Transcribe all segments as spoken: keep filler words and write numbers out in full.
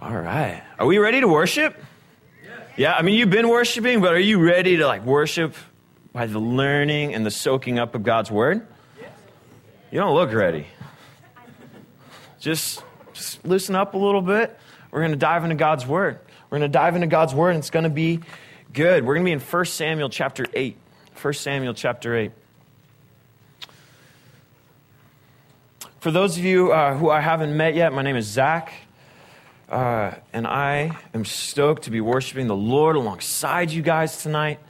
All right. Are we ready to worship? Yes. Yeah, I mean, you've been worshiping, but are you ready to like worship by the learning and the soaking up of God's word? Yes. You don't look ready. Just, just loosen up a little bit. We're going to dive into God's word. We're going to dive into God's word, and it's going to be good. We're going to be in First Samuel chapter eight. First Samuel chapter eight. For those of you uh, who I haven't met yet, my name is Zach, uh, and I am stoked to be worshiping the Lord alongside you guys tonight.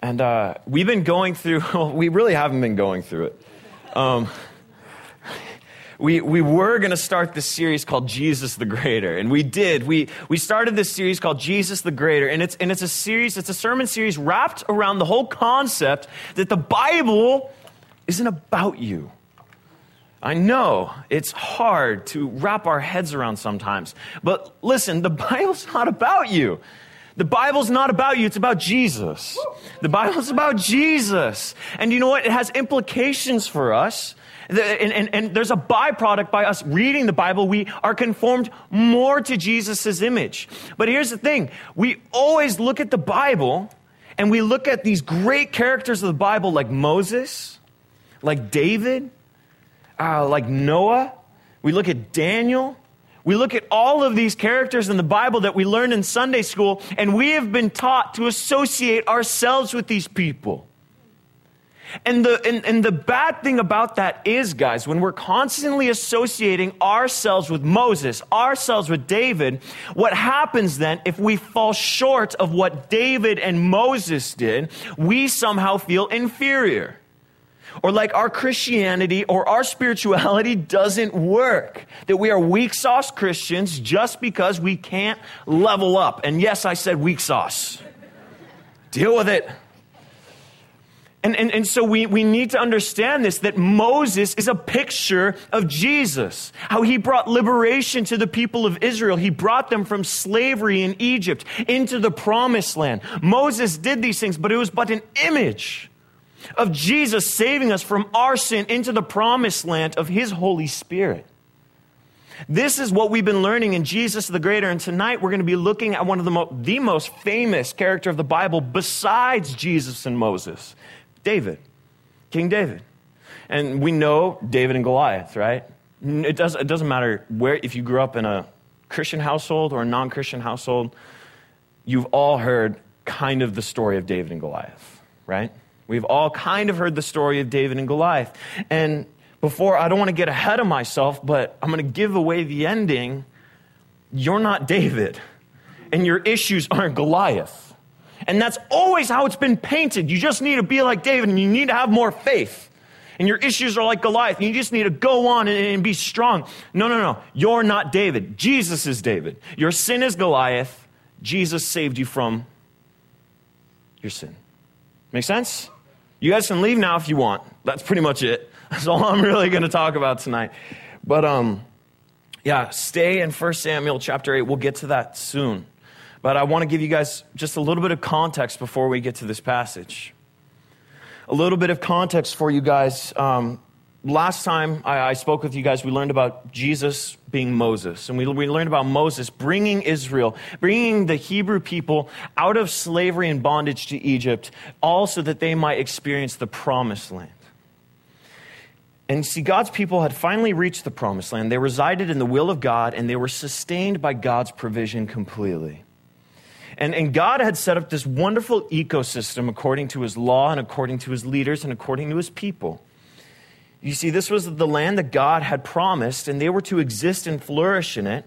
And uh, we've been going through, well, we really haven't been going through it. Um, we we were going to start this series called Jesus the Greater, and we did. We we started this series called Jesus the Greater, and it's and it's a series, it's a sermon series wrapped around the whole concept that the Bible isn't about you. I know it's hard to wrap our heads around sometimes, but listen, the Bible's not about you. The Bible's not about you, it's about Jesus. The Bible's about Jesus. And you know what? It has implications for us. And, and, and there's a byproduct by us reading the Bible. We are conformed more to Jesus' image. But here's the thing. We always look at the Bible and we look at these great characters of the Bible like Moses, like David, Uh, like Noah, we look at Daniel, we look at all of these characters in the Bible that we learned in Sunday school, and we have been taught to associate ourselves with these people. And the, and, and the bad thing about that is, guys, when we're constantly associating ourselves with Moses, ourselves with David, what happens then if we fall short of what David and Moses did, we somehow feel inferior. Or like our Christianity or our spirituality doesn't work. That we are weak sauce Christians just because we can't level up. And yes, I said weak sauce. Deal with it. And, and, and so we, we need to understand this, that Moses is a picture of Jesus. How he brought liberation to the people of Israel. He brought them from slavery in Egypt into the promised land. Moses did these things, but it was but an image of Jesus saving us from our sin into the promised land of his Holy Spirit. This is what we've been learning in Jesus the Greater, and tonight we're going to be looking at one of the, mo- the most famous character of the Bible besides Jesus and Moses, David, King David. And we know David and Goliath, right? It, does, it doesn't matter where, if you grew up in a Christian household or a non-Christian household, you've all heard kind of the story of David and Goliath, right? We've all kind of heard the story of David and Goliath. And before, I don't want to get ahead of myself, but I'm going to give away the ending. You're not David, and your issues aren't Goliath. And that's always how it's been painted. You just need to be like David, and you need to have more faith. And your issues are like Goliath, and you just need to go on and, and be strong. No, no, no. You're not David. Jesus is David. Your sin is Goliath. Jesus saved you from your sin. Make sense? You guys can leave now if you want. That's pretty much it. That's all I'm really going to talk about tonight. But um, yeah, stay in First Samuel chapter eight. We'll get to that soon. But I want to give you guys just a little bit of context before we get to this passage. A little bit of context for you guys. Um, last time I, I spoke with you guys, we learned about Jesus being Moses. And we, we learned about Moses bringing Israel, bringing the Hebrew people out of slavery and bondage to Egypt, all so that they might experience the promised land. And see, God's people had finally reached the promised land. They resided in the will of God, and they were sustained by God's provision completely. And, and God had set up this wonderful ecosystem according to his law and according to his leaders and according to his people. You see, this was the land that God had promised, and they were to exist and flourish in it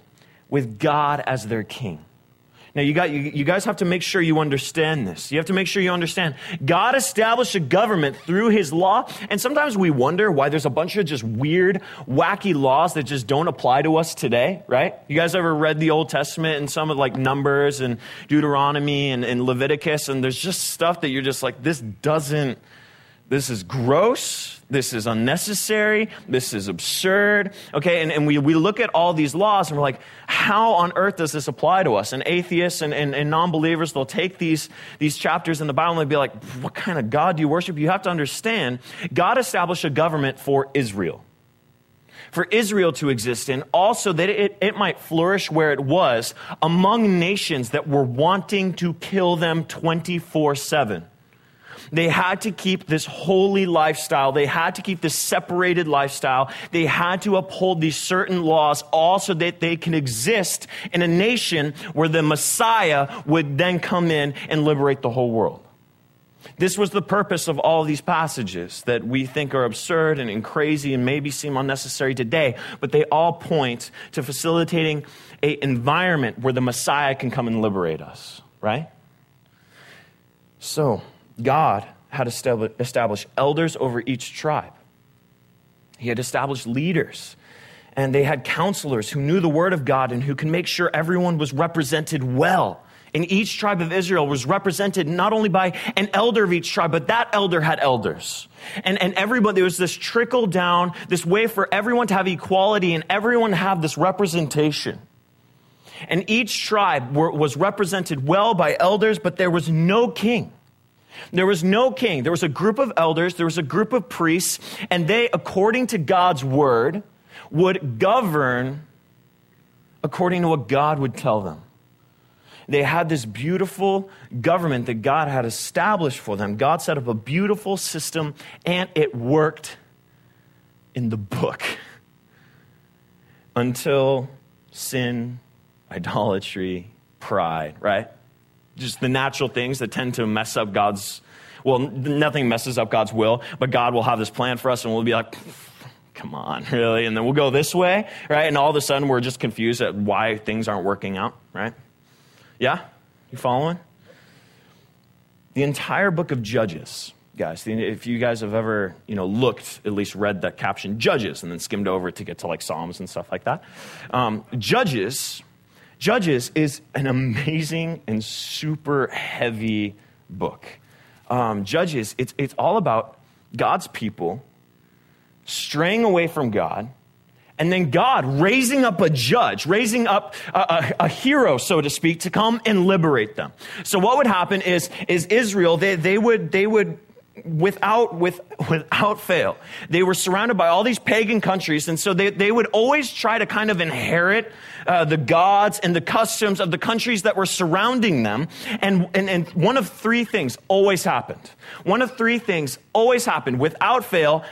with God as their king. Now, you, got, you, you guys have to make sure you understand this. You have to make sure you understand. God established a government through his law, and sometimes we wonder why there's a bunch of just weird, wacky laws that just don't apply to us today, right? You guys ever read the Old Testament and some of like Numbers and Deuteronomy and, and Leviticus, and there's just stuff that you're just like, this doesn't, this is gross. This is unnecessary. This is absurd. Okay, and, and we, we look at all these laws and we're like, how on earth does this apply to us? And atheists and, and, and non-believers, they'll take these, these chapters in the Bible and they'll be like, what kind of God do you worship? You have to understand, God established a government for Israel. for Israel to exist in, also that it, it might flourish where it was, among nations that were wanting to kill them twenty-four seven. They had to keep this holy lifestyle. They had to keep this separated lifestyle. They had to uphold these certain laws, all so that they can exist in a nation where the Messiah would then come in and liberate the whole world. This was the purpose of all of these passages that we think are absurd and, and crazy and maybe seem unnecessary today, but they all point to facilitating an environment where the Messiah can come and liberate us, right? So God had established elders over each tribe. He had established leaders, and they had counselors who knew the word of God and who can make sure everyone was represented well. And each tribe of Israel was represented not only by an elder of each tribe, but that elder had elders. And, and everybody, there was this trickle down, this way for everyone to have equality and everyone to have this representation. And each tribe were, was represented well by elders, but there was no king. There was no king. There was a group of elders. There was a group of priests. And they, according to God's word, would govern according to what God would tell them. They had this beautiful government that God had established for them. God set up a beautiful system, and it worked in the book until sin, idolatry, pride, right? Just the natural things that tend to mess up God's, well, nothing messes up God's will, but God will have this plan for us, and we'll be like, come on, really? And then we'll go this way, right? And all of a sudden, we're just confused at why things aren't working out, right? Yeah? You following? The entire book of Judges, guys, if you guys have ever, you know, looked, at least read that caption, Judges, and then skimmed over it to get to like Psalms and stuff like that. Um, Judges, Judges is an amazing and super heavy book. Um, Judges, it's, it's all about God's people straying away from God, and then God raising up a judge, raising up a, a, a hero, so to speak, to come and liberate them. So what would happen is, is Israel, they, they would, they would without, with, without fail, they were surrounded by all these pagan countries. And so they, they would always try to kind of inherit uh, the gods and the customs of the countries that were surrounding them. And, and, and one of three things always happened. One of three things always happened without fail.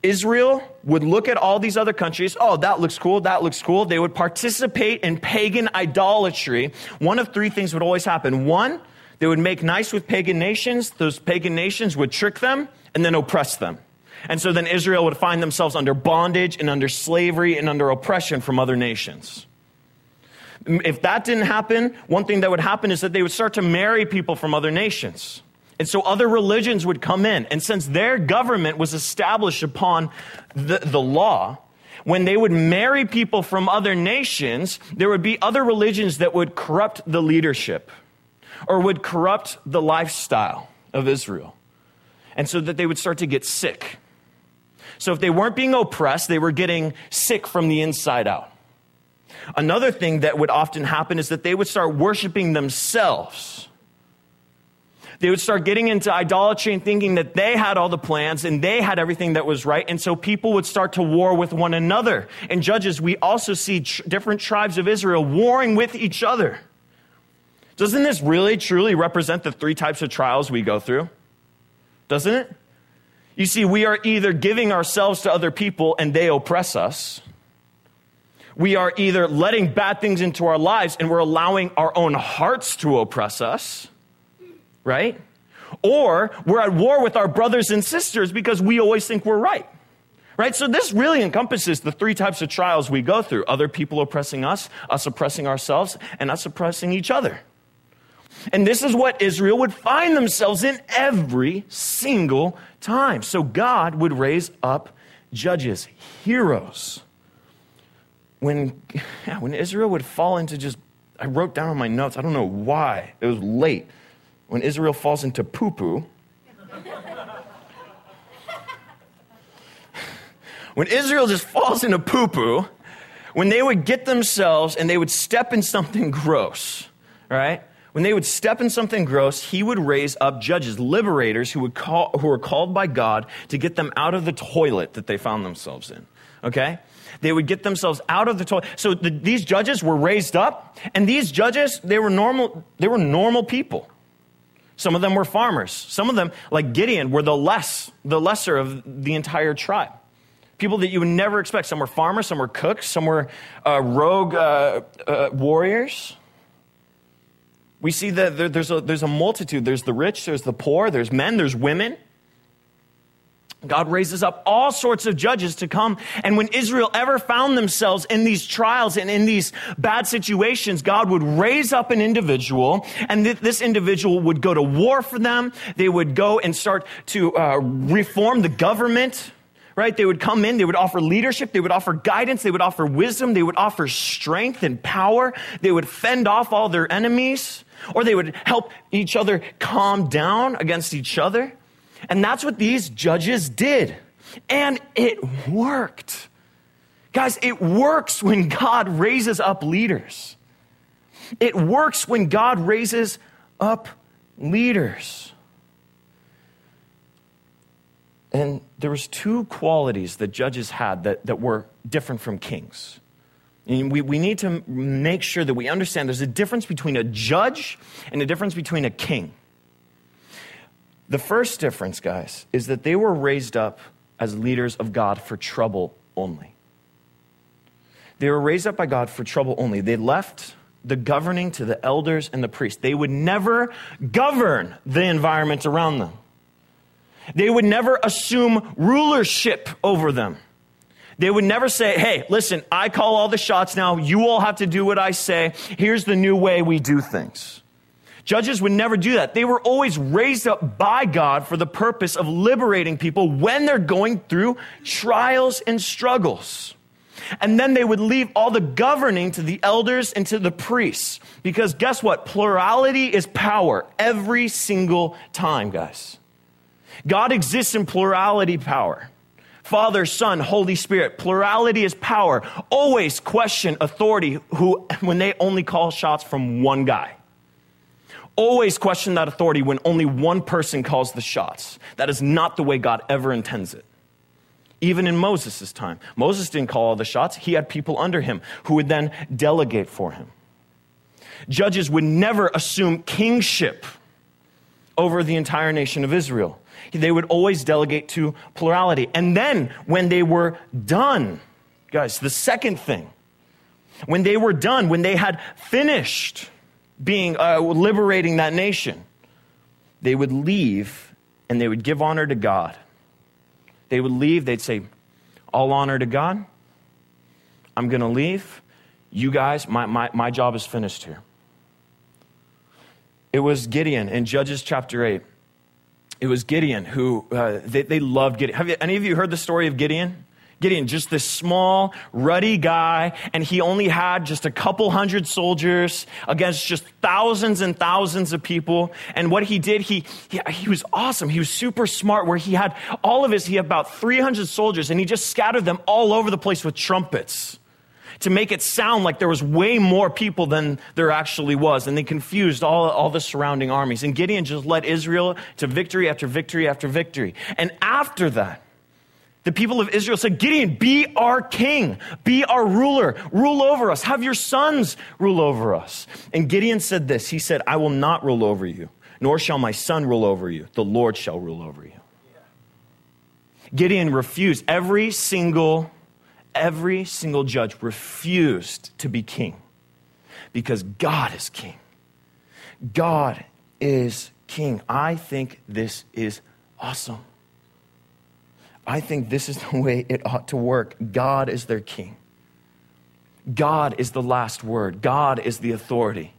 Israel would look at all these other countries. Oh, that looks cool. That looks cool. They would participate in pagan idolatry. One of three things would always happen. One, they would make nice with pagan nations. Those pagan nations would trick them and then oppress them. And so then Israel would find themselves under bondage and under slavery and under oppression from other nations. If that didn't happen, one thing that would happen is that they would start to marry people from other nations. And so other religions would come in. And since their government was established upon the, the law, when they would marry people from other nations, there would be other religions that would corrupt the leadership or would corrupt the lifestyle of Israel. And so that they would start to get sick. So if they weren't being oppressed, they were getting sick from the inside out. Another thing that would often happen is that they would start worshiping themselves. They would start getting into idolatry and thinking that they had all the plans and they had everything that was right. And so people would start to war with one another. In Judges, we also see tr- different tribes of Israel warring with each other. Doesn't this really, truly represent the three types of trials we go through? Doesn't it? You see, we are either giving ourselves to other people and they oppress us. We are either letting bad things into our lives and we're allowing our own hearts to oppress us. Right? Or we're at war with our brothers and sisters because we always think we're right. Right? So this really encompasses the three types of trials we go through. Other people oppressing us, us oppressing ourselves, and us oppressing each other. And this is what Israel would find themselves in every single time. So God would raise up judges, heroes. When, yeah, when Israel would fall into just, I wrote down on my notes, I don't know why, it was late. When Israel falls into poo-poo, when Israel just falls into poo-poo, when they would get themselves and they would step in something gross, right? When they would step in something gross, he would raise up judges, liberators who would call, who were called by God to get them out of the toilet that they found themselves in, okay? They would get themselves out of the toilet. So the, these judges were raised up, and these judges, they were normal, they were normal people. Some of them were farmers. Some of them, like Gideon, were the less, the lesser of the entire tribe. People that you would never expect. Some were farmers, some were cooks, some were uh, rogue uh, uh, warriors. We see that there, there's, a, there's a multitude. There's the rich, there's the poor, there's men, there's women. God raises up all sorts of judges to come. And when Israel ever found themselves in these trials and in these bad situations, God would raise up an individual, and th- this individual would go to war for them. They would go and start to uh, reform the government, right? They would come in, they would offer leadership, they would offer guidance, they would offer wisdom, they would offer strength and power. They would fend off all their enemies, or they would help each other calm down against each other. And that's what these judges did. And it worked. Guys, it works when God raises up leaders. It works when God raises up leaders. And there was two qualities that judges had that, that were different from kings. And we, we need to make sure that we understand there's a difference between a judge and a difference between a king. The first difference, guys, is that they were raised up as leaders of God for trouble only. They were raised up by God for trouble only. They left the governing to the elders and the priests. They would never govern the environment around them. They would never assume rulership over them. They would never say, hey, listen, I call all the shots now. You all have to do what I say. Here's the new way we do things. Judges would never do that. They were always raised up by God for the purpose of liberating people when they're going through trials and struggles. And then they would leave all the governing to the elders and to the priests. Because guess what? Plurality is power every single time, guys. God exists in plurality power. Father, Son, Holy Spirit. Plurality is power. Always question authority who, when they only call shots from one guy. Always question that authority when only one person calls the shots. That is not the way God ever intends it. Even in Moses' time, Moses didn't call all the shots. He had people under him who would then delegate for him. Judges would never assume kingship over the entire nation of Israel. They would always delegate to plurality. And then when they were done, guys, the second thing, when they were done, when they had finished being, uh, liberating that nation, they would leave and they would give honor to God. They would leave, they'd say, all honor to God. I'm going to leave. You guys, my, my, my job is finished here. It was Gideon in Judges chapter eight. It was Gideon who, uh, they, they loved Gideon. Have you, any of you heard the story of Gideon? Gideon, just this small, ruddy guy, and he only had just a couple hundred soldiers against just thousands and thousands of people. And what he did, he, he he was awesome. He was super smart where he had all of his, he had about three hundred soldiers, and he just scattered them all over the place with trumpets to make it sound like there was way more people than there actually was. And they confused all, all the surrounding armies. And Gideon just led Israel to victory after victory after victory. And after that, the people of Israel said, Gideon, be our king, be our ruler, rule over us, have your sons rule over us. And Gideon said this, he said, I will not rule over you, nor shall my son rule over you. The Lord shall rule over you. Yeah. Gideon refused, every single, every single judge refused to be king because God is king. God is king. I think this is awesome. I think this is the way it ought to work. God is their king. God is the last word. God is the authority.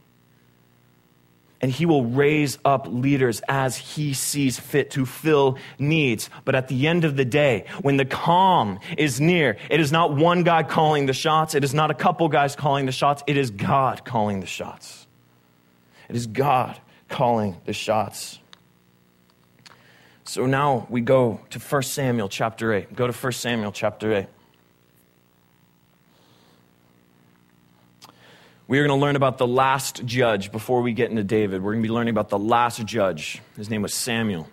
And he will raise up leaders as he sees fit to fill needs. But at the end of the day, when the calm is near, it is not one guy calling the shots. It is not a couple guys calling the shots. It is God calling the shots. It is God calling the shots. So now we go to First Samuel chapter eight. Go to First Samuel chapter eight. We are going to learn about the last judge before we get into David. We're going to be learning about the last judge. His name was Samuel.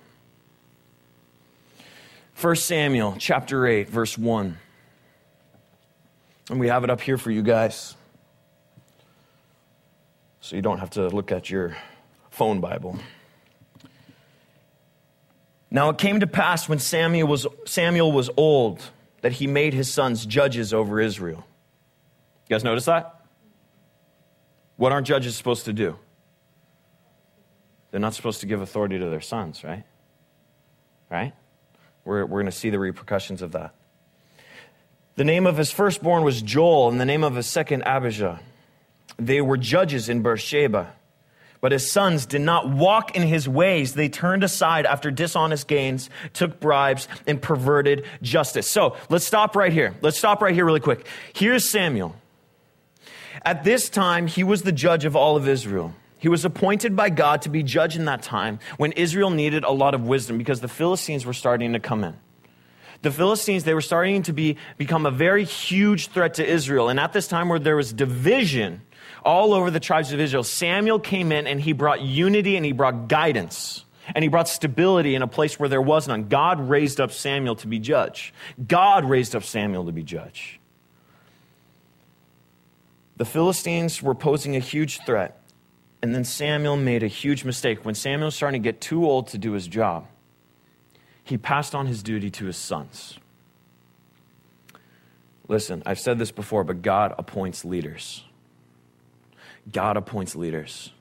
First Samuel chapter eight, verse one. And we have it up here for you guys, so you don't have to look at your phone Bible. Now it came to pass when Samuel was, Samuel was old that he made his sons judges over Israel. You guys notice that? What aren't judges supposed to do? They're not supposed to give authority to their sons, right? Right? We're, we're going to see the repercussions of that. The name of his firstborn was Joel, and the name of his second, Abijah. They were judges in Bersheba. But his sons did not walk in his ways. They turned aside after dishonest gains, took bribes, and perverted justice. So let's stop right here. Let's stop right here really quick. Here's Samuel. At this time, he was the judge of all of Israel. He was appointed by God to be judge in that time when Israel needed a lot of wisdom because the Philistines were starting to come in. The Philistines, they were starting to be, become a very huge threat to Israel. And at this time where there was division all over the tribes of Israel, Samuel came in and he brought unity and he brought guidance and he brought stability in a place where there was none. God raised up Samuel to be judge. God raised up Samuel to be judge. The Philistines were posing a huge threat. And then Samuel made a huge mistake. When Samuel was starting to get too old to do his job, he passed on his duty to his sons. Listen, I've said this before, but God appoints leaders. God appoints leaders.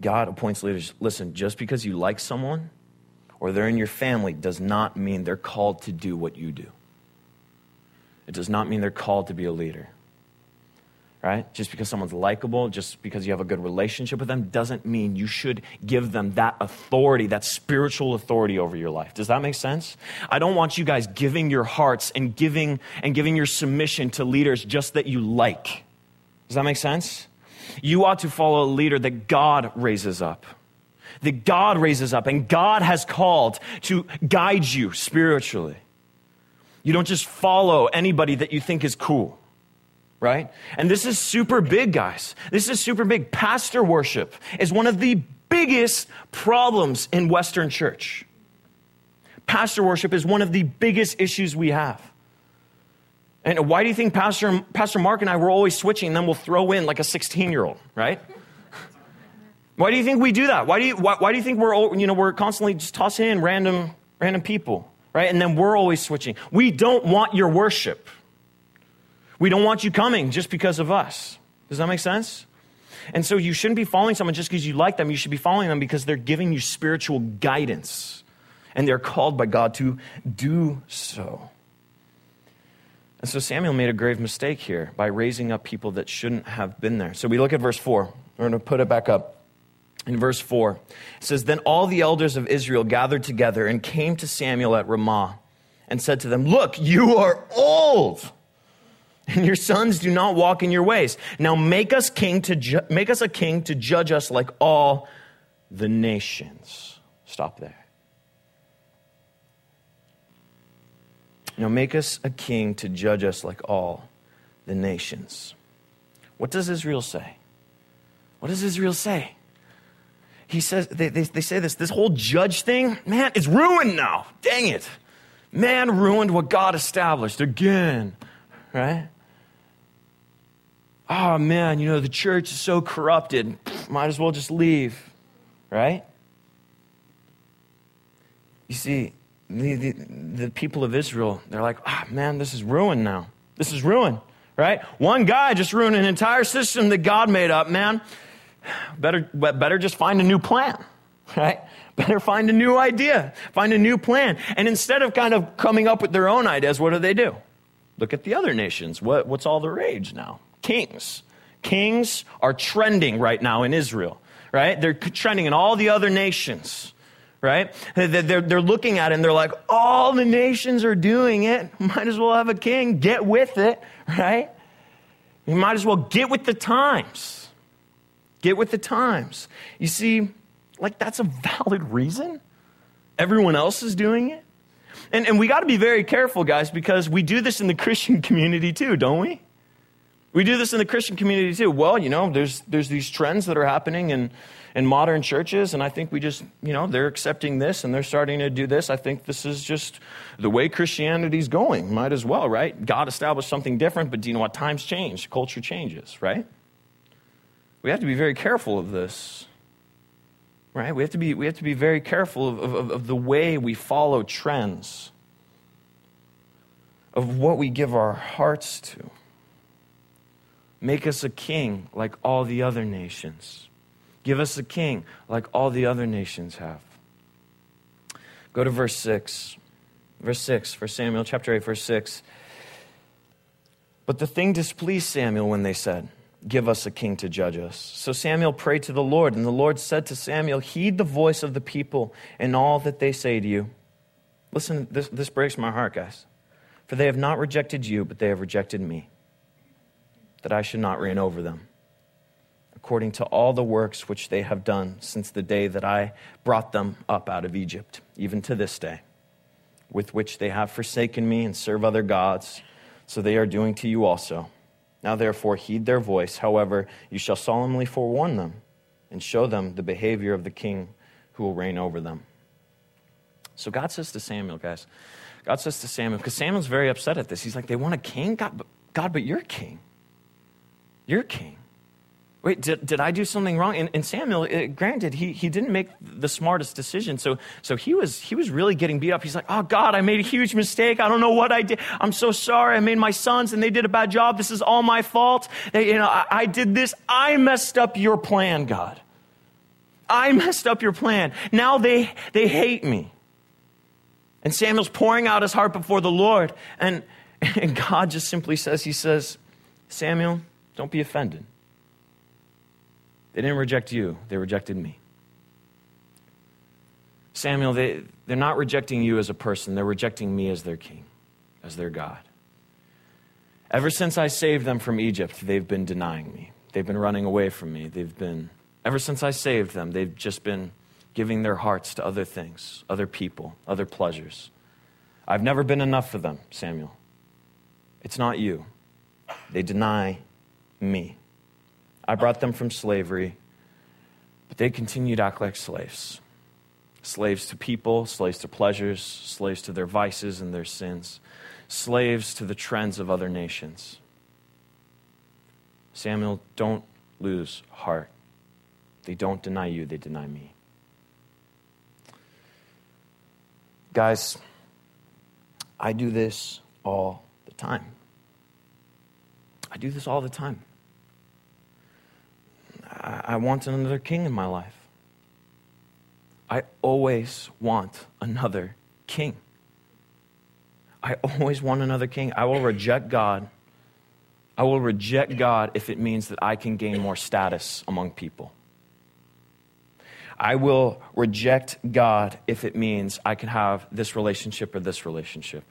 God appoints leaders. Listen, just because you like someone or they're in your family does not mean they're called to do what you do. It does not mean they're called to be a leader. Right? Just because someone's likable, just because you have a good relationship with them, doesn't mean you should give them that authority, that spiritual authority over your life. Does that make sense? I don't want you guys giving your hearts and giving and giving your submission to leaders just that you like. Does that make sense? You ought to follow a leader that God raises up. That God raises up, and God has called to guide you spiritually. You don't just follow anybody that you think is cool. Right? And this is super big, guys. This is super big. Pastor worship is one of the biggest problems in Western church. Pastor worship is one of the biggest issues we have. And why do you think Pastor, Pastor Mark and I were always switching, and then we'll throw in like a sixteen-year-old, right? Why do you think we do that? Why do you, why, why do you think we're, you know, we're constantly just tossing in random, random people, right? And then we're always switching. We don't want your worship. We don't want you coming just because of us. Does that make sense? And so you shouldn't be following someone just because you like them. You should be following them because they're giving you spiritual guidance. And they're called by God to do so. And so Samuel made a grave mistake here by raising up people that shouldn't have been there. So we look at verse four. We're going to put it back up. In verse four, it says, Then all the elders of Israel gathered together and came to Samuel at Ramah and said to them, Look, you are old. And your sons do not walk in your ways. Now make us king to ju- make us a king to judge us like all the nations. Stop there. Now make us a king to judge us like all the nations. What does Israel say? What does Israel say? He says they they, they say this. This whole judge thing, man, is ruined now. Dang it, man, ruined what God established again. Right? Oh man, you know, the church is so corrupted. Might as well just leave. Right? You see, the, the, the people of Israel, they're like, ah, oh, man, this is ruined now. This is ruined. Right? One guy just ruined an entire system that God made up, man. Better, better just find a new plan. Right? Better find a new idea. Find a new plan. And instead of kind of coming up with their own ideas, what do they do? Look at the other nations. What, what's all the rage now? Kings. Kings are trending right now in Israel, right? They're trending in all the other nations, right? They're, they're looking at it and they're like, all the nations are doing it. Might as well have a king. Get with it, right? You might as well get with the times. Get with the times. You see, like that's a valid reason. Everyone else is doing it. And, and we got to be very careful, guys, because we do this in the Christian community too, don't we? We do this in the Christian community too. Well, you know, there's there's these trends that are happening in, in modern churches, and I think we just, you know, they're accepting this and they're starting to do this. I think this is just the way Christianity's going. Might as well, right? God established something different, but do you know what? Times change. Culture changes, right? We have to be very careful of this, right? We have to be, we have to be very careful of, of, of the way we follow trends, of what we give our hearts to. Make us a king like all the other nations. Give us a king like all the other nations have. Go to verse six. Verse six, First Samuel chapter eight, verse six. But the thing displeased Samuel when they said, give us a king to judge us. So Samuel prayed to the Lord, and the Lord said to Samuel, heed the voice of the people and all that they say to you. Listen, this, this breaks my heart, guys. For they have not rejected you, but they have rejected me, that I should not reign over them, according to all the works which they have done since the day that I brought them up out of Egypt, even to this day, with which they have forsaken me and serve other gods, so they are doing to you also. Now therefore heed their voice. However, you shall solemnly forewarn them and show them the behavior of the king who will reign over them. So God says to Samuel, guys, God says to Samuel, because Samuel's very upset at this. He's like, they want a king? God, but, God, but you're king. You're king. Wait, did, did I do something wrong? And, and Samuel, it, granted, he, he didn't make the smartest decision, so so he was he was really getting beat up. He's like, oh, God, I made a huge mistake. I don't know what I did. I'm so sorry. I made my sons, and they did a bad job. This is all my fault. They, you know, I, I did this. I messed up your plan, God. I messed up your plan. Now they they hate me. And Samuel's pouring out his heart before the Lord. And, and God just simply says, he says, Samuel, don't be offended. They didn't reject you. They rejected me. Samuel, they, they're not rejecting you as a person. They're rejecting me as their king, as their God. Ever since I saved them from Egypt, they've been denying me. They've been running away from me. They've been, ever since I saved them, they've just been giving their hearts to other things, other people, other pleasures. I've never been enough for them, Samuel. It's not you. They deny me. I brought them from slavery, but they continue to act like slaves. Slaves to people, slaves to pleasures, slaves to their vices and their sins, slaves to the trends of other nations. Samuel, don't lose heart. They don't deny you, they deny me. Guys, I do this all the time. I do this all the time. I, I want another king in my life. I always want another king. I always want another king. I will reject God. I will reject God if it means that I can gain more status among people. I will reject God if it means I can have this relationship or this relationship.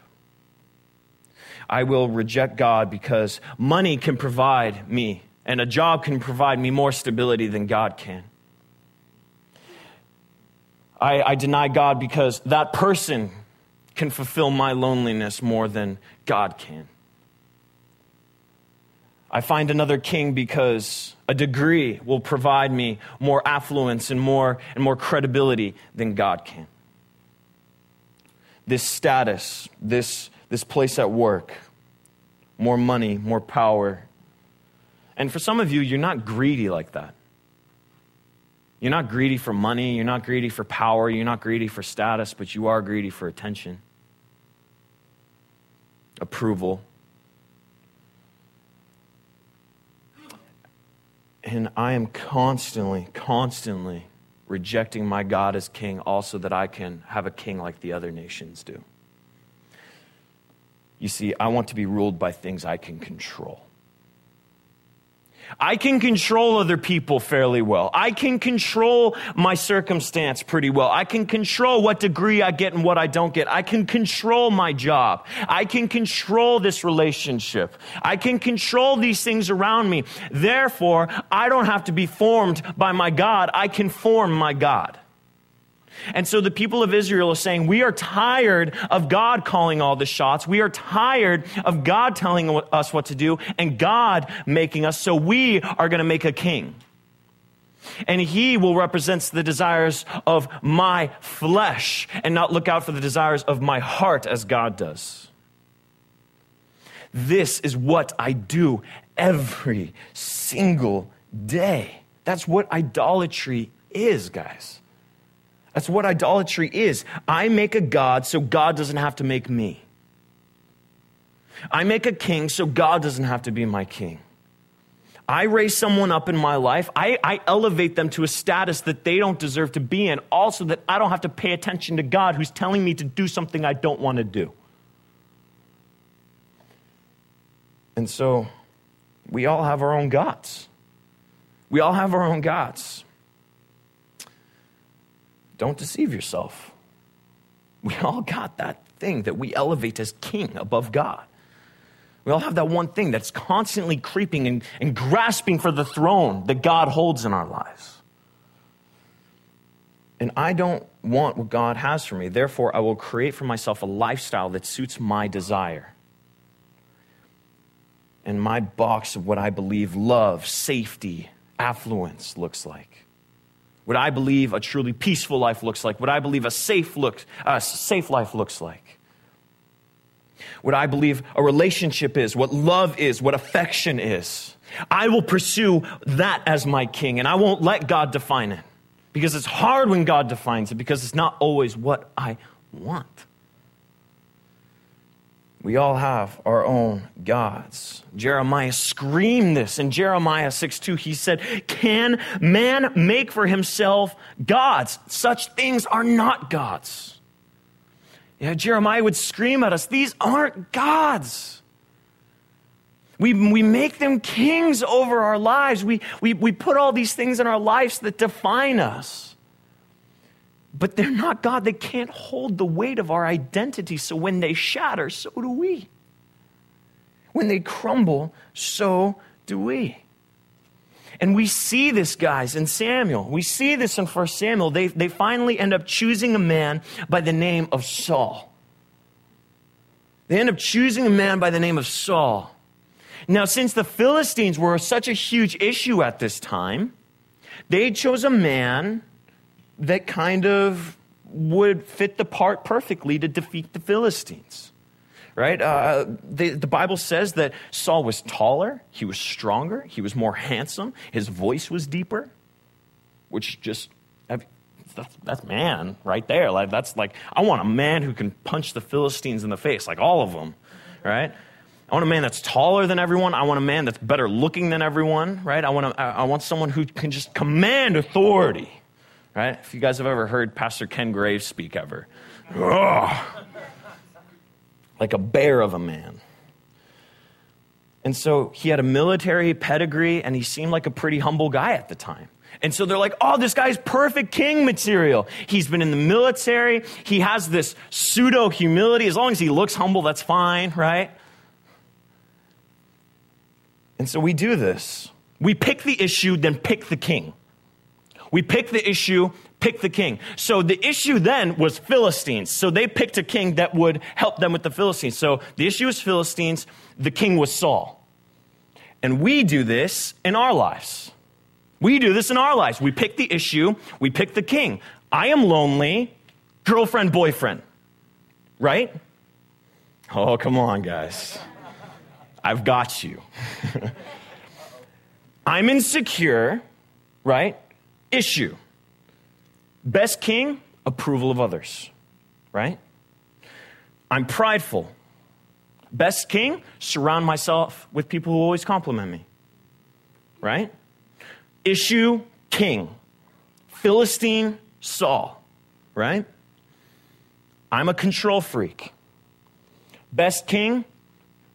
I will reject God because money can provide me and a job can provide me more stability than God can. I, I deny God because that person can fulfill my loneliness more than God can. I find another king because a degree will provide me more affluence and more and more credibility than God can. This status, this, this place at work, more money, more power. And for some of you, you're not greedy like that. You're not greedy for money. You're not greedy for power. You're not greedy for status, but you are greedy for attention, approval. And I am constantly, constantly rejecting my God as king also that I can have a king like the other nations do. You see, I want to be ruled by things I can control. I can control other people fairly well. I can control my circumstance pretty well. I can control what degree I get and what I don't get. I can control my job. I can control this relationship. I can control these things around me. Therefore, I don't have to be formed by my God. I can form my God. And so the people of Israel are saying, we are tired of God calling all the shots. We are tired of God telling us what to do and God making us. So we are going to make a king. And he will represent the desires of my flesh and not look out for the desires of my heart as God does. This is what I do every single day. That's what idolatry is, guys. That's what idolatry is. I make a God so God doesn't have to make me. I make a king so God doesn't have to be my king. I raise someone up in my life. I, I elevate them to a status that they don't deserve to be in, also that I don't have to pay attention to God who's telling me to do something I don't want to do. And so we all have our own gods. We all have our own gods. Don't deceive yourself. We all got that thing that we elevate as king above God. We all have that one thing that's constantly creeping and, and grasping for the throne that God holds in our lives. And I don't want what God has for me. Therefore, I will create for myself a lifestyle that suits my desire. And my box of what I believe love, safety, affluence looks like. What I believe a truly peaceful life looks like. What I believe a safe looks, uh, safe life looks like. What I believe a relationship is. What love is. What affection is. I will pursue that as my king. And I won't let God define it. Because it's hard when God defines it. Because it's not always what I want. We all have our own gods. Jeremiah screamed this in Jeremiah six two. He said, can man make for himself gods? Such things are not gods. Yeah, Jeremiah would scream at us, these aren't gods. We, we make them kings over our lives. We, we, we put all these things in our lives that define us. But they're not God. They can't hold the weight of our identity. So when they shatter, so do we. When they crumble, so do we. And we see this, guys, in Samuel. We see this in First Samuel. They, they finally end up choosing a man by the name of Saul. They end up choosing a man by the name of Saul. Now, since the Philistines were such a huge issue at this time, they chose a man that kind of would fit the part perfectly to defeat the Philistines, right? Uh, the, the Bible says that Saul was taller, he was stronger, he was more handsome, his voice was deeper, which just, that's, that's man right there. Like, that's like, I want a man who can punch the Philistines in the face, like all of them, right? I want a man that's taller than everyone. I want a man that's better looking than everyone, right? I want, a, I want someone who can just command authority. Right? If you guys have ever heard Pastor Ken Graves speak ever. Ugh. Like a bear of a man. And so he had a military pedigree and he seemed like a pretty humble guy at the time. And so they're like, oh, this guy's perfect king material. He's been in the military. He has this pseudo humility. As long as he looks humble, that's fine, right? And so we do this. We pick the issue, then pick the king. We pick the issue, pick the king. So the issue then was Philistines. So they picked a king that would help them with the Philistines. So the issue was Philistines. The king was Saul. And we do this in our lives. We do this in our lives. We pick the issue. We pick the king. I am lonely. Girlfriend, boyfriend. Right? Oh, come on, guys. I've got you. I'm insecure. Right? Issue. Best king, approval of others, right? I'm prideful. Best king, surround myself with people who always compliment me, right? Issue, king. Philistine, Saul, right? I'm a control freak. Best king,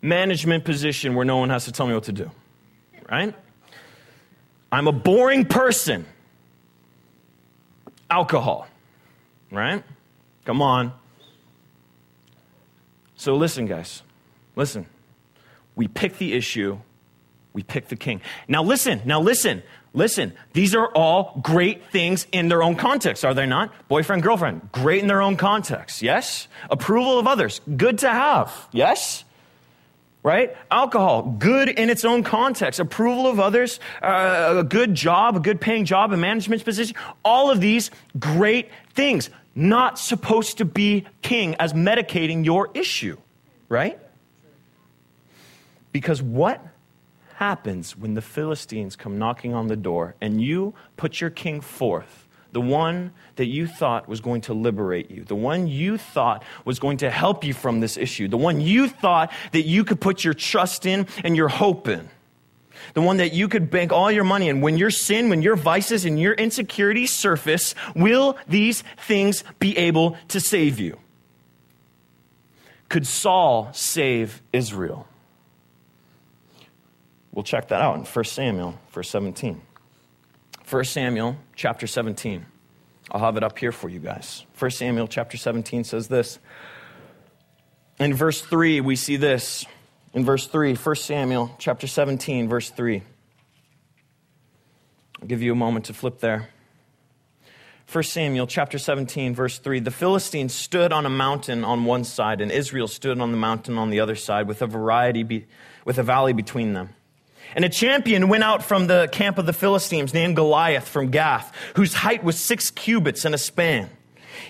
management position where no one has to tell me what to do, right? I'm a boring person. Alcohol, right? Come on. So listen, guys. Listen. We pick the issue, We pick the king. Now listen, now listen, listen. These are all great things in their own context, are they not? Boyfriend, girlfriend, great in their own context, yes? Approval of others, good to have, yes? Right? Alcohol, good in its own context. Approval of others, uh, a good job, a good paying job, a management position. All of these great things. Not supposed to be king as medicating your issue, right? Because what happens when the Philistines come knocking on the door and you put your king forth, the one that you thought was going to liberate you, the one you thought was going to help you from this issue, the one you thought that you could put your trust in and your hope in, the one that you could bank all your money in? When your sin, when your vices and your insecurities surface, will these things be able to save you? Could Saul save Israel? We'll check that out in First Samuel, verse seventeen. First Samuel, chapter seventeen. I'll have it up here for you guys. First Samuel, chapter seventeen says this. In verse three, we see this. In verse three, First Samuel, chapter seventeen, verse three. I'll give you a moment to flip there. First Samuel, chapter seventeen, verse three. The Philistines stood on a mountain on one side, and Israel stood on the mountain on the other side, with a variety, be, with a valley between them. And a champion went out from the camp of the Philistines, named Goliath from Gath, whose height was six cubits and a span.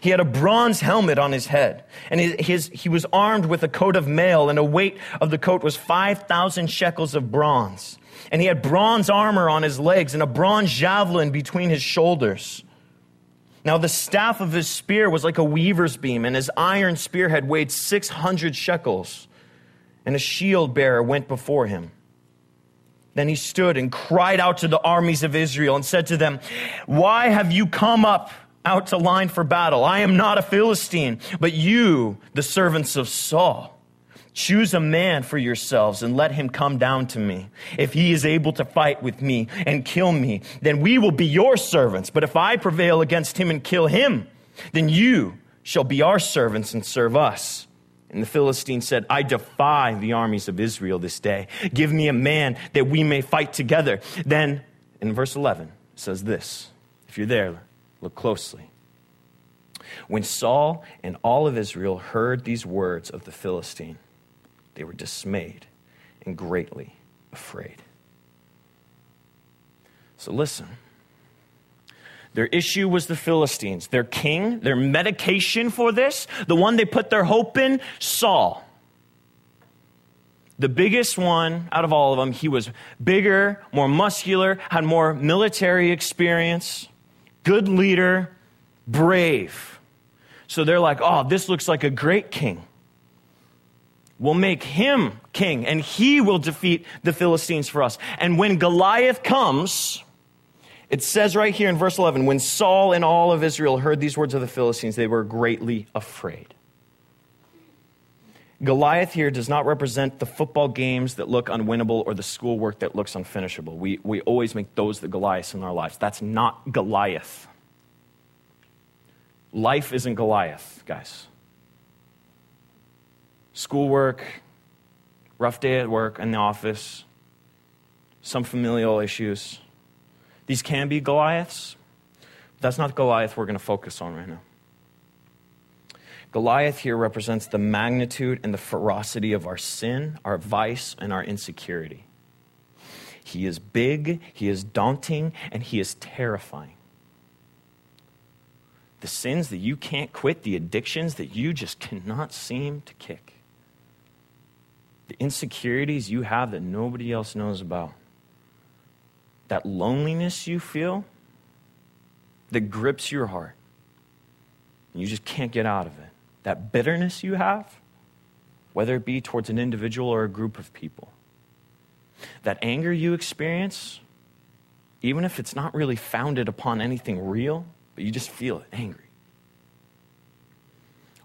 He had a bronze helmet on his head, and his, his, he was armed with a coat of mail, and the weight of the coat was five thousand shekels of bronze. And he had bronze armor on his legs and a bronze javelin between his shoulders. Now the staff of his spear was like a weaver's beam, and his iron spearhead weighed six hundred shekels, and a shield bearer went before him. Then he stood and cried out to the armies of Israel and said to them, "Why have you come up out to line for battle? I am not a Philistine, but you, the servants of Saul. Choose a man for yourselves and let him come down to me. If he is able to fight with me and kill me, then we will be your servants. But if I prevail against him and kill him, then you shall be our servants and serve us." And the Philistine said, "I defy the armies of Israel this day. Give me a man that we may fight together." Then in verse eleven it says this. If you're there, look closely. When Saul and all of Israel heard these words of the Philistine, they were dismayed and greatly afraid. So listen. Their issue was the Philistines. Their king, their medication for this, the one they put their hope in, Saul. The biggest one out of all of them. He was bigger, more muscular, had more military experience, good leader, brave. So they're like, "Oh, this looks like a great king. We'll make him king, and he will defeat the Philistines for us." And when Goliath comes... It says right here in verse eleven, when Saul and all of Israel heard these words of the Philistines, they were greatly afraid. Goliath here does not represent the football games that look unwinnable or the schoolwork that looks unfinishable. We, we always make those the Goliaths in our lives. That's not Goliath. Life isn't Goliath, guys. Schoolwork, rough day at work, in the office, some familial issues. These can be Goliaths. That's not Goliath we're going to focus on right now. Goliath here represents the magnitude and the ferocity of our sin, our vice, and our insecurity. He is big, he is daunting, and he is terrifying. The sins that you can't quit, the addictions that you just cannot seem to kick, the insecurities you have that nobody else knows about. That loneliness you feel that grips your heart. You just can't get out of it. That bitterness you have, whether it be towards an individual or a group of people. That anger you experience, even if it's not really founded upon anything real, but you just feel it, angry.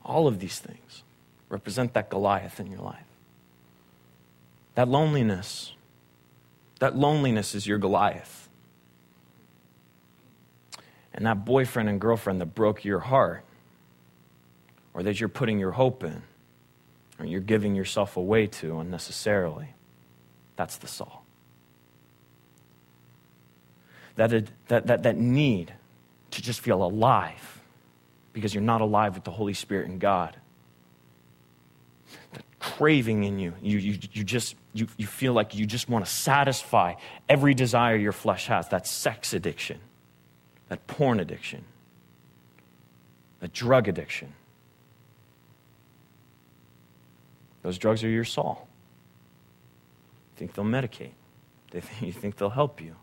All of these things represent that Goliath in your life. That loneliness. That loneliness is your Goliath. And that boyfriend and girlfriend that broke your heart, or that you're putting your hope in, or you're giving yourself away to unnecessarily, that's the Saul. that, that, that, that need to just feel alive because you're not alive with the Holy Spirit and God. That craving in you, you, you, you just you, you feel like you just want to satisfy every desire your flesh has, that sex addiction, that porn addiction, that drug addiction. Those drugs are your Saul. You think they'll medicate. They think, you think they'll help you.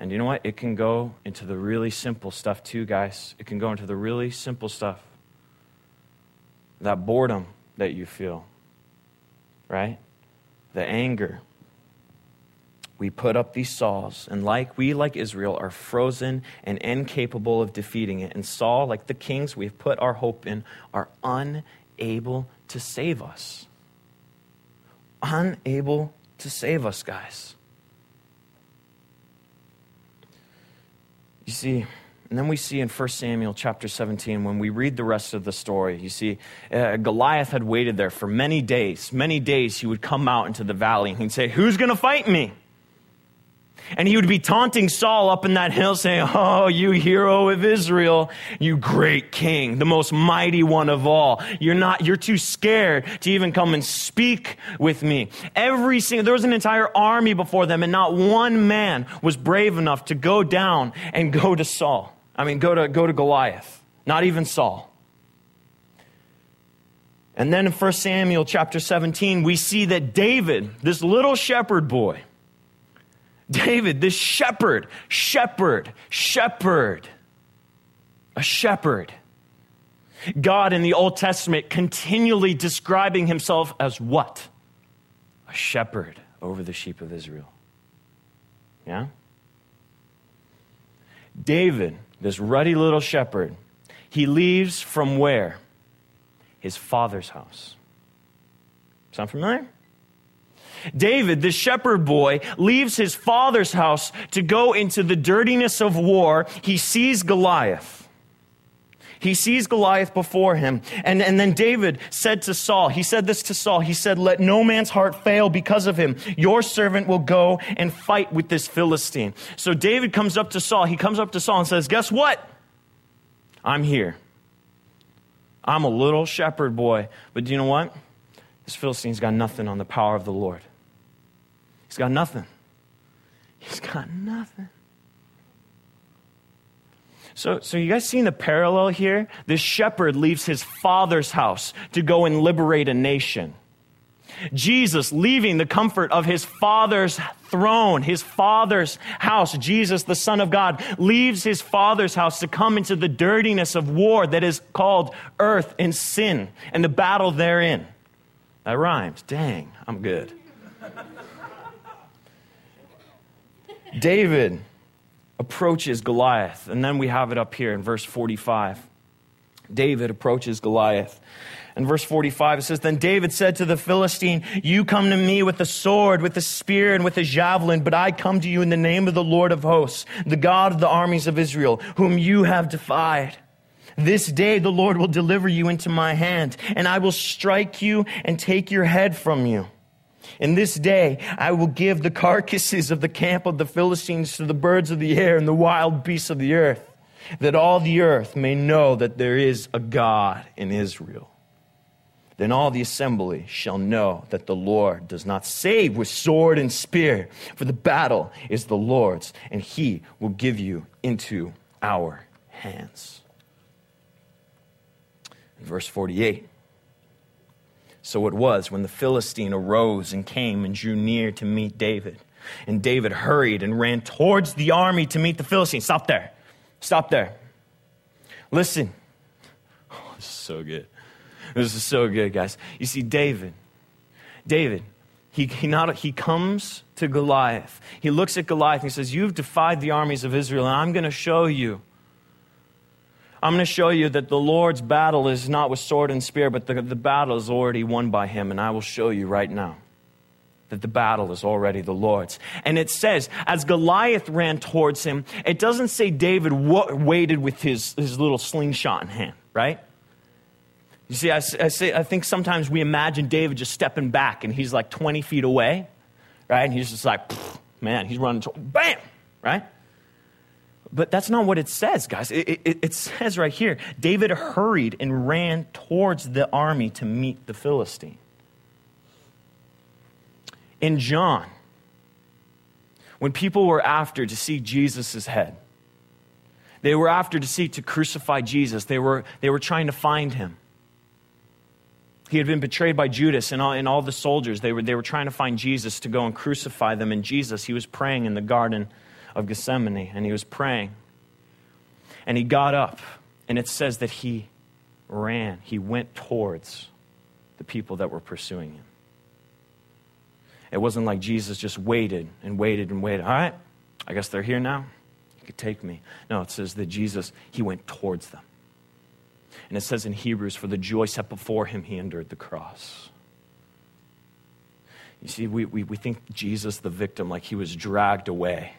And you know what? It can go into the really simple stuff too, guys. It can go into the really simple stuff. That boredom that you feel, right? The anger. We put up these Sauls, and like we, like Israel, are frozen and incapable of defeating it. And Saul, like the kings we've put our hope in, are unable to save us. Unable to save us, guys. You see, and then we see in First Samuel chapter seventeen, when we read the rest of the story, you see, uh, Goliath had waited there for many days. Many days he would come out into the valley and he'd say, who's going to fight me? And he would be taunting Saul up in that hill saying, oh, you hero of Israel, you great king, the most mighty one of all. You're not, you're too scared to even come and speak with me. Every single, there was an entire army before them and not one man was brave enough to go down and go to Saul. I mean, go to, go to Goliath, not even Saul. And then in First Samuel chapter seventeen, we see that David, this little shepherd boy, David, this shepherd, shepherd, shepherd, a shepherd. God in the Old Testament continually describing himself as what? A shepherd over the sheep of Israel. Yeah? David, this ruddy little shepherd, he leaves from where? His father's house. Sound familiar? David, the shepherd boy, leaves his father's house to go into the dirtiness of war. He sees Goliath. He sees Goliath before him. And, and then David said to Saul, he said this to Saul, he said, let no man's heart fail because of him. Your servant will go and fight with this Philistine. So David comes up to Saul. He comes up to Saul and says, guess what? I'm here. I'm a little shepherd boy. But do you know what? This Philistine's got nothing on the power of the Lord. He's got nothing. He's got nothing. So, so you guys seen the parallel here? This shepherd leaves his father's house to go and liberate a nation. Jesus leaving the comfort of his father's throne, his father's house. Jesus, the Son of God, leaves his father's house to come into the dirtiness of war that is called earth and sin and the battle therein. That rhymes. Dang, I'm good. David approaches Goliath, and then we have it up here in verse forty-five. David approaches Goliath. In verse forty-five, it says, then David said to the Philistine, you come to me with a sword, with a spear, and with a javelin, but I come to you in the name of the Lord of hosts, the God of the armies of Israel, whom you have defied. This day the Lord will deliver you into my hand, and I will strike you and take your head from you. And this day I will give the carcasses of the camp of the Philistines to the birds of the air and the wild beasts of the earth, that all the earth may know that there is a God in Israel. Then all the assembly shall know that the Lord does not save with sword and spear, for the battle is the Lord's, and he will give you into our hands. Verse forty-eight. So it was when the Philistine arose and came and drew near to meet David. And David hurried and ran towards the army to meet the Philistine. Stop there. Stop there. Listen. Oh, this is so good. This is so good, guys. You see, David, David, he, he, not, he comes to Goliath. He looks at Goliath and he says, you've defied the armies of Israel, and I'm going to show you I'm going to show you that the Lord's battle is not with sword and spear, but the, the battle is already won by him. And I will show you right now that the battle is already the Lord's. And it says, as Goliath ran towards him, it doesn't say David waited with his, his little slingshot in hand, right? You see, I, I, say, I think sometimes we imagine David just stepping back and he's like twenty feet away, right? And he's just like, man, he's running, to, bam, right? But that's not what it says, guys. It, it, it says right here, David hurried and ran towards the army to meet the Philistine. In John, when people were after to see Jesus' head, they were after to see to crucify Jesus. They were, they were trying to find him. He had been betrayed by Judas and all, and all the soldiers. They were, they were trying to find Jesus to go and crucify them. And Jesus, he was praying in the Garden of Gethsemane. And he was praying. And he got up. And it says that he ran. He went towards the people that were pursuing him. It wasn't like Jesus just waited and waited and waited. All right, I guess they're here now. You could take me. No, it says that Jesus, he went towards them. And it says in Hebrews, for the joy set before him, he endured the cross. You see, we, we, we think Jesus, the victim, like he was dragged away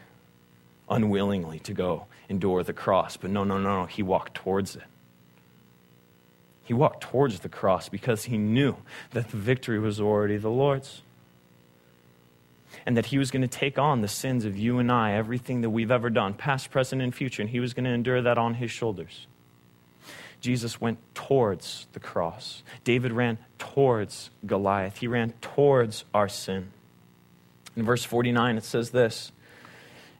unwillingly to go endure the cross. But no, no, no, no, he walked towards it. He walked towards the cross because he knew that the victory was already the Lord's. And that he was going to take on the sins of you and I, everything that we've ever done, past, present, and future. And he was going to endure that on his shoulders. Jesus went towards the cross. David ran towards Goliath. He ran towards our sin. In verse forty-nine, it says this.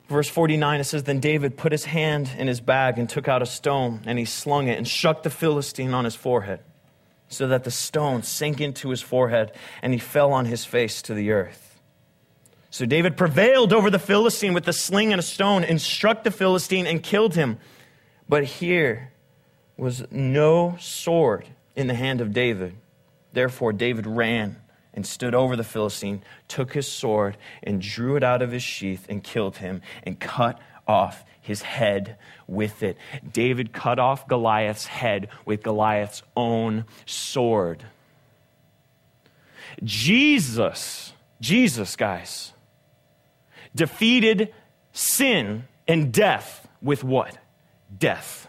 Verse forty-nine, it says, then David put his hand in his bag and took out a stone, and he slung it and struck the Philistine on his forehead, so that the stone sank into his forehead, and he fell on his face to the earth. So David prevailed over the Philistine with a sling and a stone, and struck the Philistine and killed him. But here was no sword in the hand of David. Therefore David ran and stood over the Philistine, took his sword and drew it out of his sheath and killed him and cut off his head with it. David cut off Goliath's head with Goliath's own sword. Jesus, Jesus, guys, defeated sin and death with what? Death.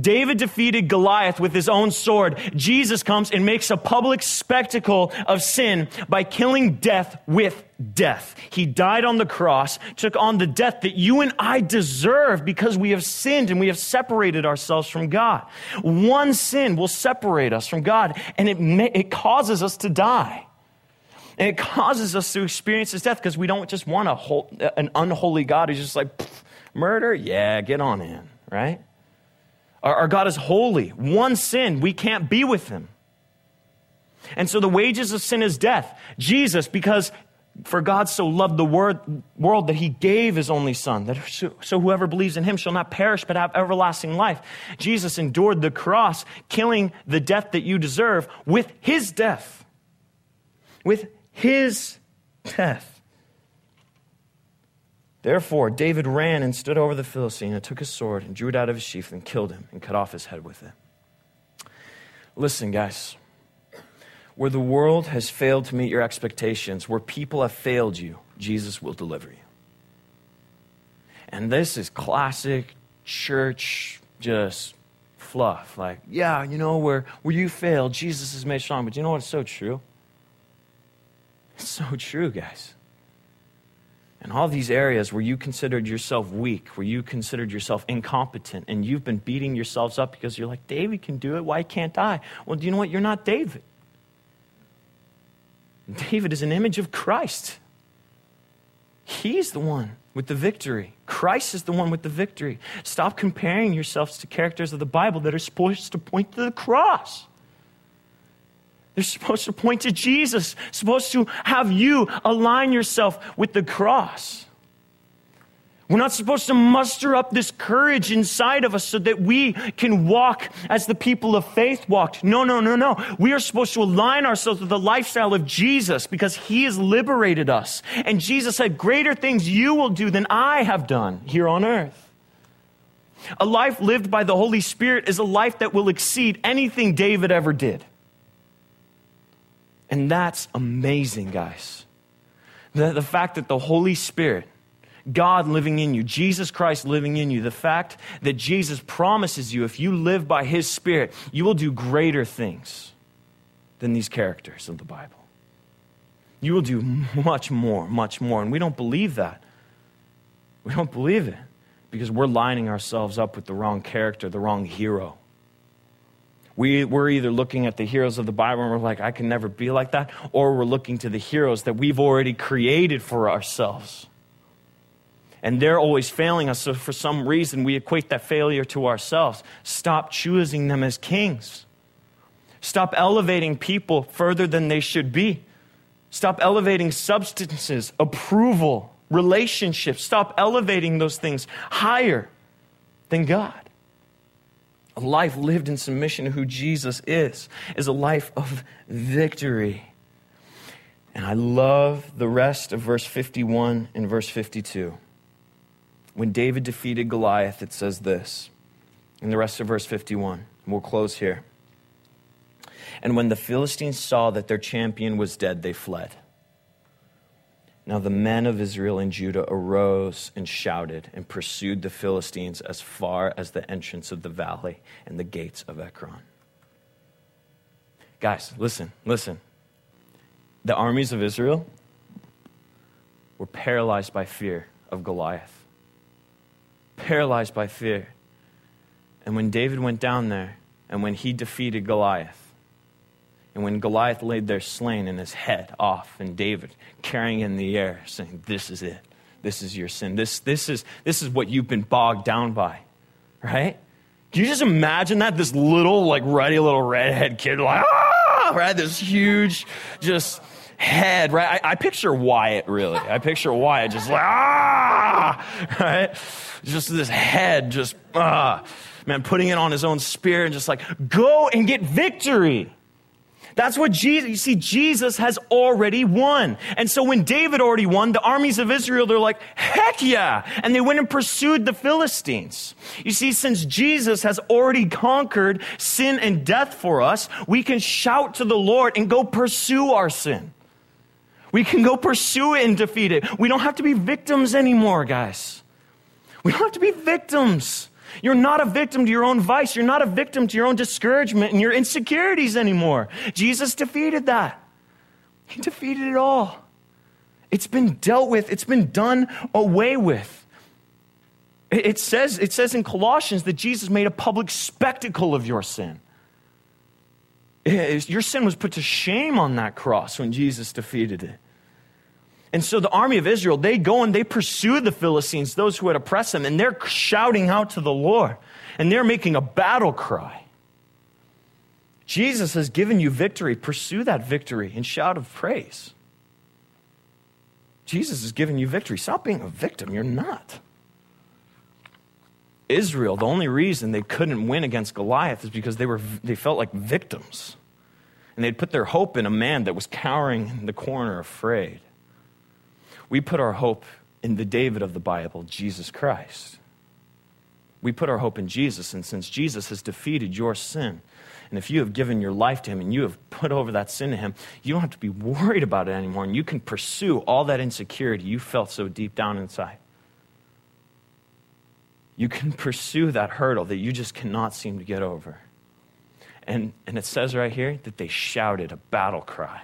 David defeated Goliath with his own sword. Jesus comes and makes a public spectacle of sin by killing death with death. He died on the cross, took on the death that you and I deserve because we have sinned and we have separated ourselves from God. One sin will separate us from God, and it may, it causes us to die. And it causes us to experience his death because we don't just want a whole, an unholy God who's just like, murder? Yeah, get on in, right? Our God is holy. One sin, we can't be with him. And so the wages of sin is death. Jesus, because for God so loved the world that he gave his only son, that so whoever believes in him shall not perish but have everlasting life. Jesus endured the cross, killing the death that you deserve with his death. With his death. Therefore, David ran and stood over the Philistine and took his sword and drew it out of his sheath and killed him and cut off his head with it. Listen, guys, where the world has failed to meet your expectations, where people have failed you, Jesus will deliver you. And this is classic church just fluff. Like, yeah, you know, where, where you failed, Jesus is made strong. But you know what? It's so true. It's so true, guys. And all these areas where you considered yourself weak, where you considered yourself incompetent, and you've been beating yourselves up because you're like, David can do it, why can't I? Well, do you know what? You're not David. David is an image of Christ. He's the one with the victory. Christ is the one with the victory. Stop comparing yourselves to characters of the Bible that are supposed to point to the cross. They're supposed to point to Jesus, supposed to have you align yourself with the cross. We're not supposed to muster up this courage inside of us so that we can walk as the people of faith walked. No, no, no, no. We are supposed to align ourselves with the lifestyle of Jesus because he has liberated us. And Jesus said, greater things you will do than I have done here on earth. A life lived by the Holy Spirit is a life that will exceed anything David ever did. And that's amazing, guys. The, the fact that the Holy Spirit, God living in you, Jesus Christ living in you, the fact that Jesus promises you, if you live by his Spirit, you will do greater things than these characters of the Bible. You will do much more, much more. And we don't believe that. We don't believe it because we're lining ourselves up with the wrong character, the wrong hero. We, we're either looking at the heroes of the Bible and we're like, I can never be like that, or we're looking to the heroes that we've already created for ourselves. And they're always failing us, so for some reason we equate that failure to ourselves. Stop choosing them as kings. Stop elevating people further than they should be. Stop elevating substances, approval, relationships. Stop elevating those things higher than God. A life lived in submission to who Jesus is, is a life of victory. And I love the rest of verse fifty-one and verse fifty-two. When David defeated Goliath, it says this, in the rest of verse fifty-one, and we'll close here. And when the Philistines saw that their champion was dead, they fled. Now the men of Israel and Judah arose and shouted and pursued the Philistines as far as the entrance of the valley and the gates of Ekron. Guys, listen, listen. The armies of Israel were paralyzed by fear of Goliath. Paralyzed by fear. And when David went down there, and when he defeated Goliath, and when Goliath laid there slain and his head off, and David carrying in the air, saying, this is it. This is your sin. This, this, is, this is what you've been bogged down by, right? Can you just imagine that? This little, like, ruddy little redhead kid, like, ah, right? This huge, just head, right? I, I picture Wyatt, really. I picture Wyatt just like, ah, right? Just this head, just, ah. Man, putting it on his own spear and just like, go and get victory. That's what Jesus, you see, Jesus has already won. And so when David already won, the armies of Israel, they're like, heck yeah. And they went and pursued the Philistines. You see, since Jesus has already conquered sin and death for us, we can shout to the Lord and go pursue our sin. We can go pursue it and defeat it. We don't have to be victims anymore, guys. We don't have to be victims. You're not a victim to your own vice. You're not a victim to your own discouragement and your insecurities anymore. Jesus defeated that. He defeated it all. It's been dealt with. It's been done away with. It says, it says in Colossians that Jesus made a public spectacle of your sin. Your sin was put to shame on that cross when Jesus defeated it. And so the army of Israel, they go and they pursue the Philistines, those who had oppressed them, and they're shouting out to the Lord. And they're making a battle cry. Jesus has given you victory. Pursue that victory and shout of praise. Jesus has given you victory. Stop being a victim. You're not. Israel, the only reason they couldn't win against Goliath is because they were they felt like victims. And they'd put their hope in a man that was cowering in the corner afraid. We put our hope in the David of the Bible, Jesus Christ. We put our hope in Jesus, and since Jesus has defeated your sin, and if you have given your life to him and you have put over that sin to him, you don't have to be worried about it anymore, and you can pursue all that insecurity you felt so deep down inside. You can pursue that hurdle that you just cannot seem to get over. And, and it says right here that they shouted a battle cry.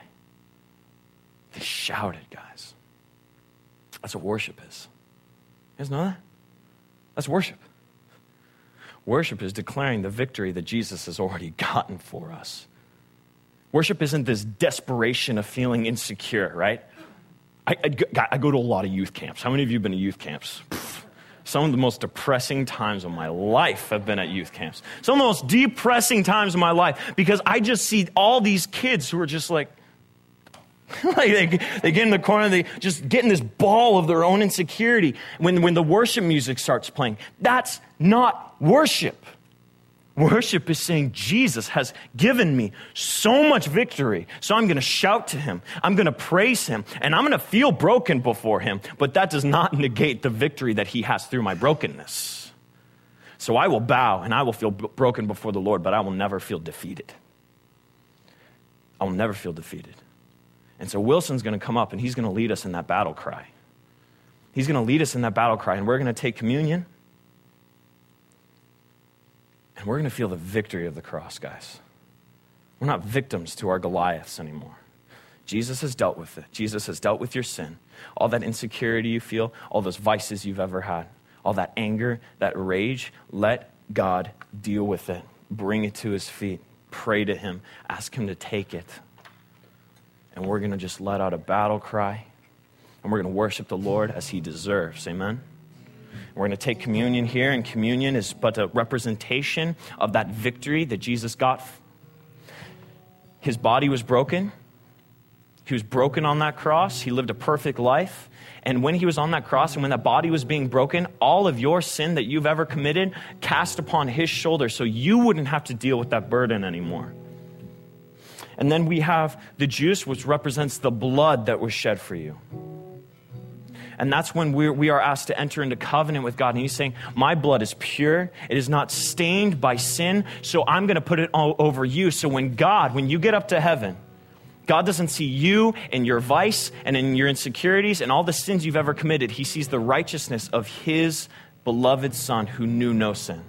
They shouted, guys. That's what worship is. You guys know that? That's worship. Worship is declaring the victory that Jesus has already gotten for us. Worship isn't this desperation of feeling insecure, right? I, I, I go to a lot of youth camps. How many of you have been to youth camps? Pfft. Some of the most depressing times of my life have been at youth camps. Some of the most depressing times of my life because I just see all these kids who are just like, like they, they get in the corner, they just get in this ball of their own insecurity when, when the worship music starts playing. That's not worship. Worship is saying, Jesus has given me so much victory, so I'm going to shout to him, I'm going to praise him, and I'm going to feel broken before him, but that does not negate the victory that he has through my brokenness. So I will bow, and I will feel b- broken before the Lord, but I will never feel defeated. I will never feel defeated. And so Wilson's going to come up and he's going to lead us in that battle cry. He's going to lead us in that battle cry and we're going to take communion. And we're going to feel the victory of the cross, guys. We're not victims to our Goliaths anymore. Jesus has dealt with it. Jesus has dealt with your sin. All that insecurity you feel, all those vices you've ever had, all that anger, that rage, let God deal with it. Bring it to his feet. Pray to him. Ask him to take it. And we're going to just let out a battle cry. And we're going to worship the Lord as he deserves. Amen? We're going to take communion here. And communion is but a representation of that victory that Jesus got. His body was broken. He was broken on that cross. He lived a perfect life. And when he was on that cross and when that body was being broken, all of your sin that you've ever committed cast upon his shoulder so you wouldn't have to deal with that burden anymore. And then we have the juice, which represents the blood that was shed for you. And that's when we're, we are asked to enter into covenant with God. And he's saying, my blood is pure. It is not stained by sin. So I'm going to put it all over you. So when God, when you get up to heaven, God doesn't see you and your vice and in your insecurities and all the sins you've ever committed. He sees the righteousness of his beloved son who knew no sin.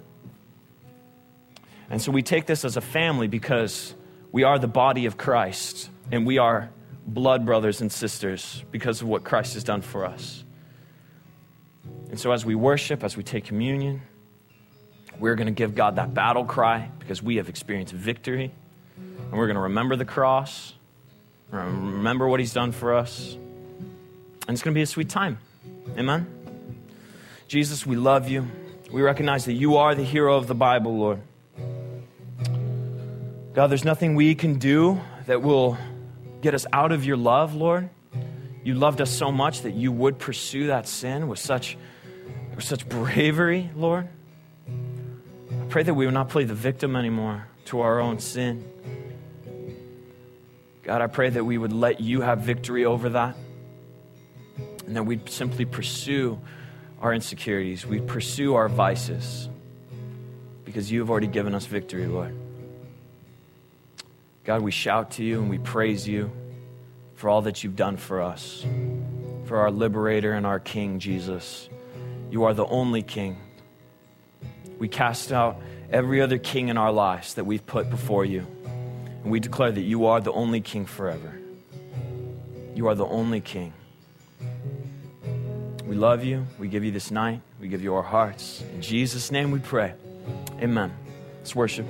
And so we take this as a family because we are the body of Christ and we are blood brothers and sisters because of what Christ has done for us. And so as we worship, as we take communion, we're going to give God that battle cry because we have experienced victory. And we're going to remember the cross. Remember what he's done for us. And it's going to be a sweet time. Amen? Jesus, we love you. We recognize that you are the hero of the Bible, Lord. God, there's nothing we can do that will get us out of your love, Lord. You loved us so much that you would pursue that sin with such, with such bravery, Lord. I pray that we would not play the victim anymore to our own sin. God, I pray that we would let you have victory over that and that we'd simply pursue our insecurities. We'd pursue our vices because you have already given us victory, Lord. God, we shout to you and we praise you for all that you've done for us, for our liberator and our King, Jesus. You are the only King. We cast out every other king in our lives that we've put before you. And we declare that you are the only King forever. You are the only King. We love you. We give you this night. We give you our hearts. In Jesus' name we pray. Amen. Let's worship.